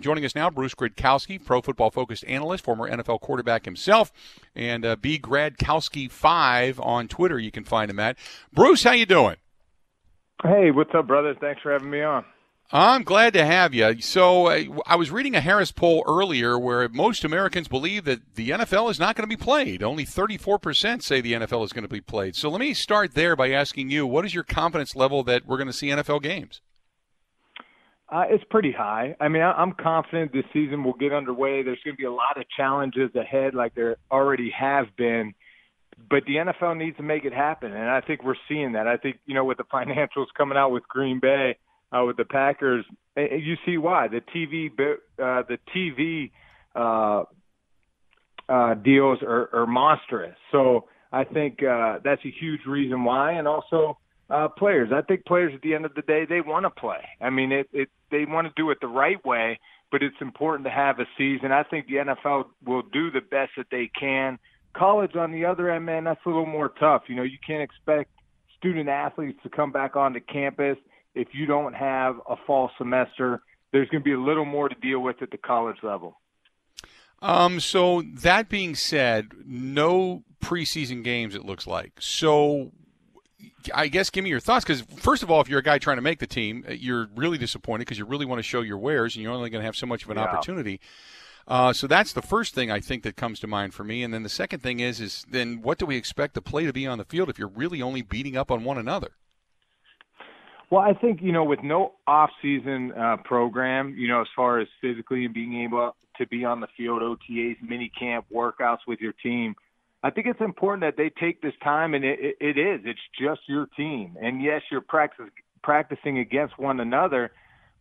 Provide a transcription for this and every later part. Joining us now, Bruce Gradkowski, Pro Football Focused analyst, former NFL quarterback himself, and B Gradkowski5 on Twitter. You can find him at. Bruce, how you doing? Hey, what's up, brother? Thanks for having me on. I'm glad to have you. So I was reading a Harris poll earlier where most Americans believe that the NFL is not going to be played. Only 34% say the NFL is going to be played. So let me start there by asking you, what is your confidence level that we're going to see NFL games? It's pretty high. I mean, I'm confident this season will get underway. There's going to be a lot of challenges ahead like there already have been. But the NFL needs to make it happen, and I think we're seeing that. I think, you know, with the financials coming out with Green Bay, with the Packers, you see why. The TV deals are monstrous. So I think that's a huge reason why, and also – players. I think players at the end of the day, they want to play. I mean, they want to do it the right way, but it's important to have a season. I think the NFL will do the best that they can. College, on the other end, man, that's a little more tough. You know, you can't expect student athletes to come back onto campus if you don't have a fall semester. There's going to be a little more to deal with at the college level. So that being said, no preseason games, it looks like. So I guess give me your thoughts, because first of all, if you're a guy trying to make the team, you're really disappointed because you really want to show your wares and you're only going to have so much of an opportunity. So that's the first thing I think that comes to mind for me. And then the second thing is then what do we expect the play to be on the field if you're really only beating up on one another? Well, I think, you know, with no off-season program, you know, as far as physically and being able to be on the field, OTAs, minicamp, workouts with your team, I think it's important that they take this time, and it's just your team. And yes, you're practicing against one another,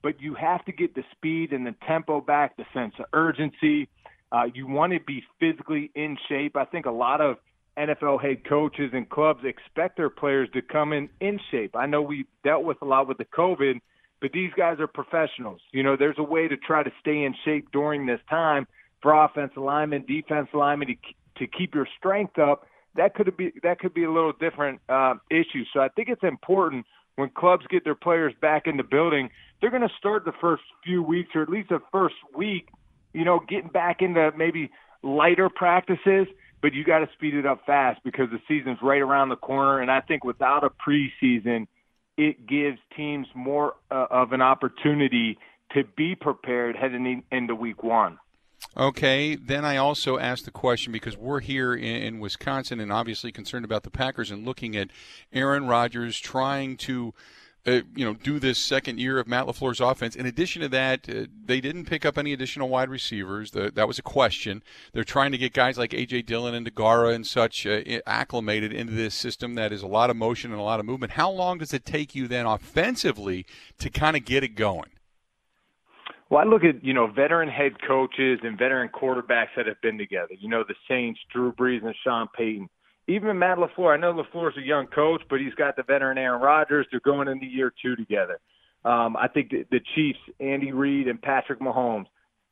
but you have to get the speed and the tempo back, the sense of urgency. You want to be physically in shape. I think a lot of NFL head coaches and clubs expect their players to come in shape. I know we dealt with a lot with the COVID, but these guys are professionals. You know, there's a way to try to stay in shape during this time for offensive linemen, defensive linemen, to keep your strength up. That could be a little different issue. So I think it's important when clubs get their players back in the building, they're going to start the first few weeks, or at least the first week, you know, getting back into maybe lighter practices, but you got to speed it up fast because the season's right around the corner. And I think without a preseason, it gives teams more of an opportunity to be prepared heading into week one. Okay, then I also asked the question because we're here in Wisconsin and obviously concerned about the Packers and looking at Aaron Rodgers trying to, do this second year of Matt LaFleur's offense. In addition to that, they didn't pick up any additional wide receivers. That was a question. They're trying to get guys like A.J. Dillon and Degara and such acclimated into this system that is a lot of motion and a lot of movement. How long does it take you then offensively to kind of get it going? Well, I look at, veteran head coaches and veteran quarterbacks that have been together. You know, the Saints, Drew Brees and Sean Payton. Even Matt LaFleur. I know LaFleur's a young coach, but he's got the veteran Aaron Rodgers. They're going into year two together. I think the Chiefs, Andy Reid and Patrick Mahomes.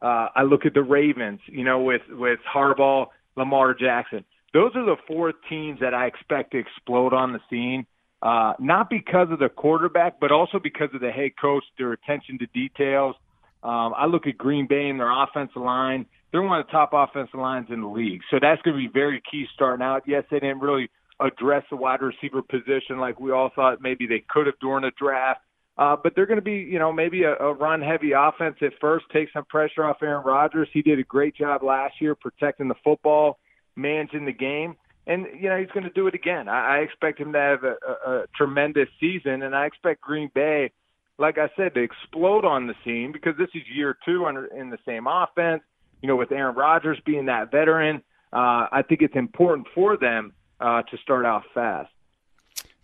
I look at the Ravens, with Harbaugh, Lamar Jackson. Those are the four teams that I expect to explode on the scene. Not because of the quarterback, but also because of the head coach, their attention to details. I look at Green Bay and their offensive line. They're one of the top offensive lines in the league. So that's going to be very key starting out. Yes, they didn't really address the wide receiver position like we all thought maybe they could have during the draft. But they're going to be, you know, maybe a run-heavy offense at first, take some pressure off Aaron Rodgers. He did a great job last year protecting the football, managing the game. And, you know, he's going to do it again. I expect him to have a tremendous season, and I expect Green Bay, like I said, to explode on the scene because this is year two in the same offense. You know, with Aaron Rodgers being that veteran, I think it's important for them to start out fast.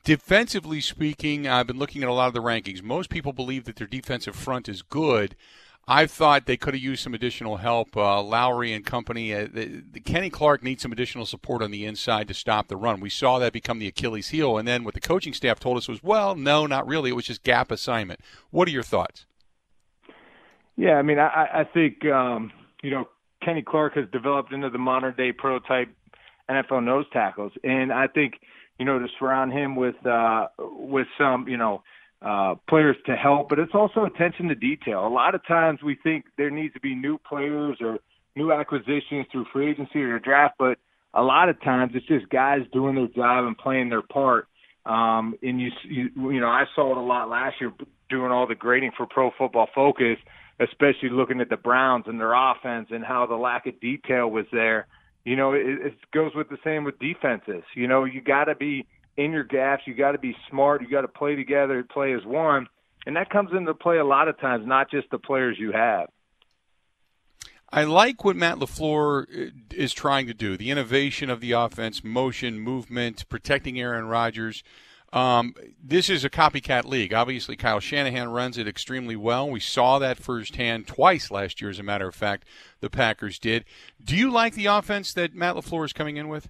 Defensively speaking, I've been looking at a lot of the rankings. Most people believe that their defensive front is good. I thought they could have used some additional help, Lowry and company. Kenny Clark needs some additional support on the inside to stop the run. We saw that become the Achilles heel, and then what the coaching staff told us was, well, no, not really. It was just gap assignment. What are your thoughts? Yeah, I mean, I think, you know, Kenny Clark has developed into the modern-day prototype NFL nose tackles, and I think, you know, to surround him with some, you know, players to help, but it's also attention to detail. A lot of times we think there needs to be new players or new acquisitions through free agency or draft, but a lot of times it's just guys doing their job and playing their part. And you know, I saw it a lot last year doing all the grading for Pro Football Focus, especially looking at the Browns and their offense and how the lack of detail was there. You know, it goes with the same with defenses. You know, you got to be in your gaps. You got to be smart. You got to play together, play as one. And that comes into play a lot of times, not just the players you have. I like what Matt LaFleur is trying to do, the innovation of the offense, motion, movement, protecting Aaron Rodgers. This is a copycat league. Obviously, Kyle Shanahan runs it extremely well. We saw that firsthand twice last year, as a matter of fact, the Packers did. Do you like the offense that Matt LaFleur is coming in with?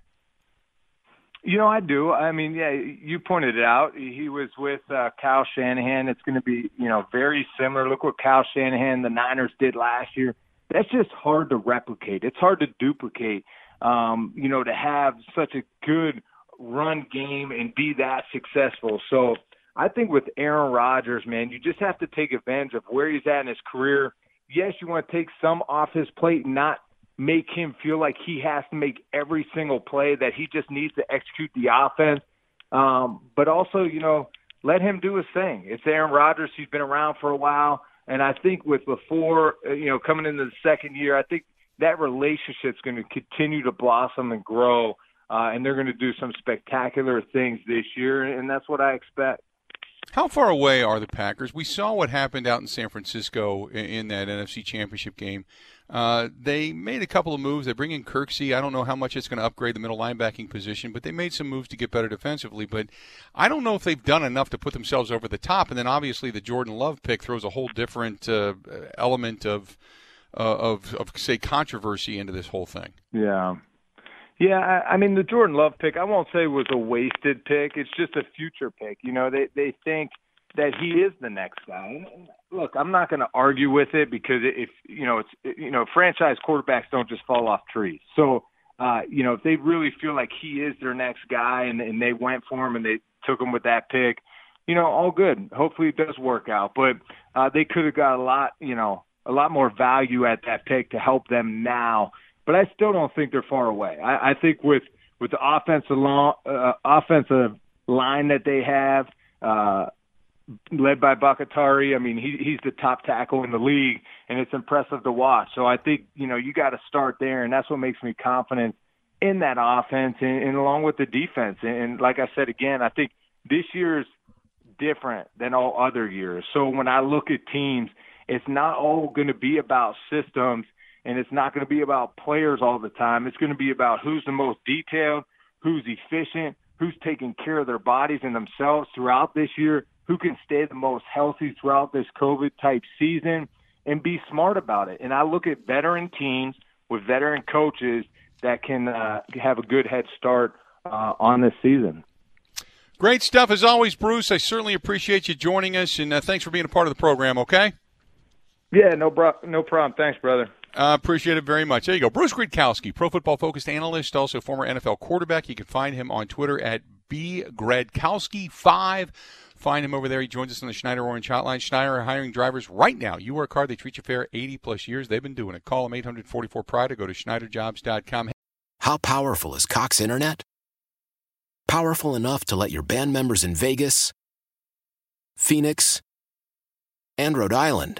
You know, I do. I mean, yeah, you pointed it out. He was with Kyle Shanahan. It's going to be, you know, very similar. Look what Kyle Shanahan, the Niners, did last year. That's just hard to replicate. It's hard to duplicate, you know, to have such a good run game and be that successful. So I think with Aaron Rodgers, man, you just have to take advantage of where he's at in his career. Yes, you want to take some off his plate and not make him feel like he has to make every single play, that he just needs to execute the offense. But also, you know, let him do his thing. It's Aaron Rodgers. He's been around for a while. And I think with LaFleur, you know, coming into the second year, I think that relationship's going to continue to blossom and grow. And they're going to do some spectacular things this year, and that's what I expect. How far away are the Packers? We saw what happened out in San Francisco in that NFC Championship game. They made a couple of moves. They bring in Kirksey. I don't know how much it's going to upgrade the middle linebacking position, but they made some moves to get better defensively. But I don't know if they've done enough to put themselves over the top. And then obviously the Jordan Love pick throws a whole different element of say, controversy into this whole thing. Yeah. Yeah, I mean, the Jordan Love pick, I won't say was a wasted pick. It's just a future pick. You know, they think that he is the next guy. And look, I'm not going to argue with it because if, you know, it's, you know, franchise quarterbacks don't just fall off trees. So, you know, if they really feel like he is their next guy and they went for him and they took him with that pick, you know, all good. Hopefully it does work out. But they could have got a lot more value at that pick to help them now. But I still don't think they're far away. I think with the offensive line that they have, led by Bakhtiari, I mean, he's the top tackle in the league, and it's impressive to watch. So I think, you know, you got to start there, and that's what makes me confident in that offense and along with the defense. And like I said, again, I think this year is different than all other years. So when I look at teams, it's not all going to be about systems. And it's not going to be about players all the time. It's going to be about who's the most detailed, who's efficient, who's taking care of their bodies and themselves throughout this year, who can stay the most healthy throughout this COVID-type season, and be smart about it. And I look at veteran teams with veteran coaches that can have a good head start on this season. Great stuff as always, Bruce. I certainly appreciate you joining us, and thanks for being a part of the program, okay? Yeah, no problem. Thanks, brother. Appreciate it very much. There you go. Bruce Gradkowski, Pro Football Focused analyst, also former NFL quarterback. You can find him on Twitter at bgradkowski5. Find him over there. He joins us on the Schneider Orange Hotline. Schneider are hiring drivers right now. You are a car. They treat you fair 80-plus years. They've been doing it. Call them 844-PRIDE or go to schneiderjobs.com. How powerful is Cox Internet? Powerful enough to let your band members in Vegas, Phoenix, and Rhode Island.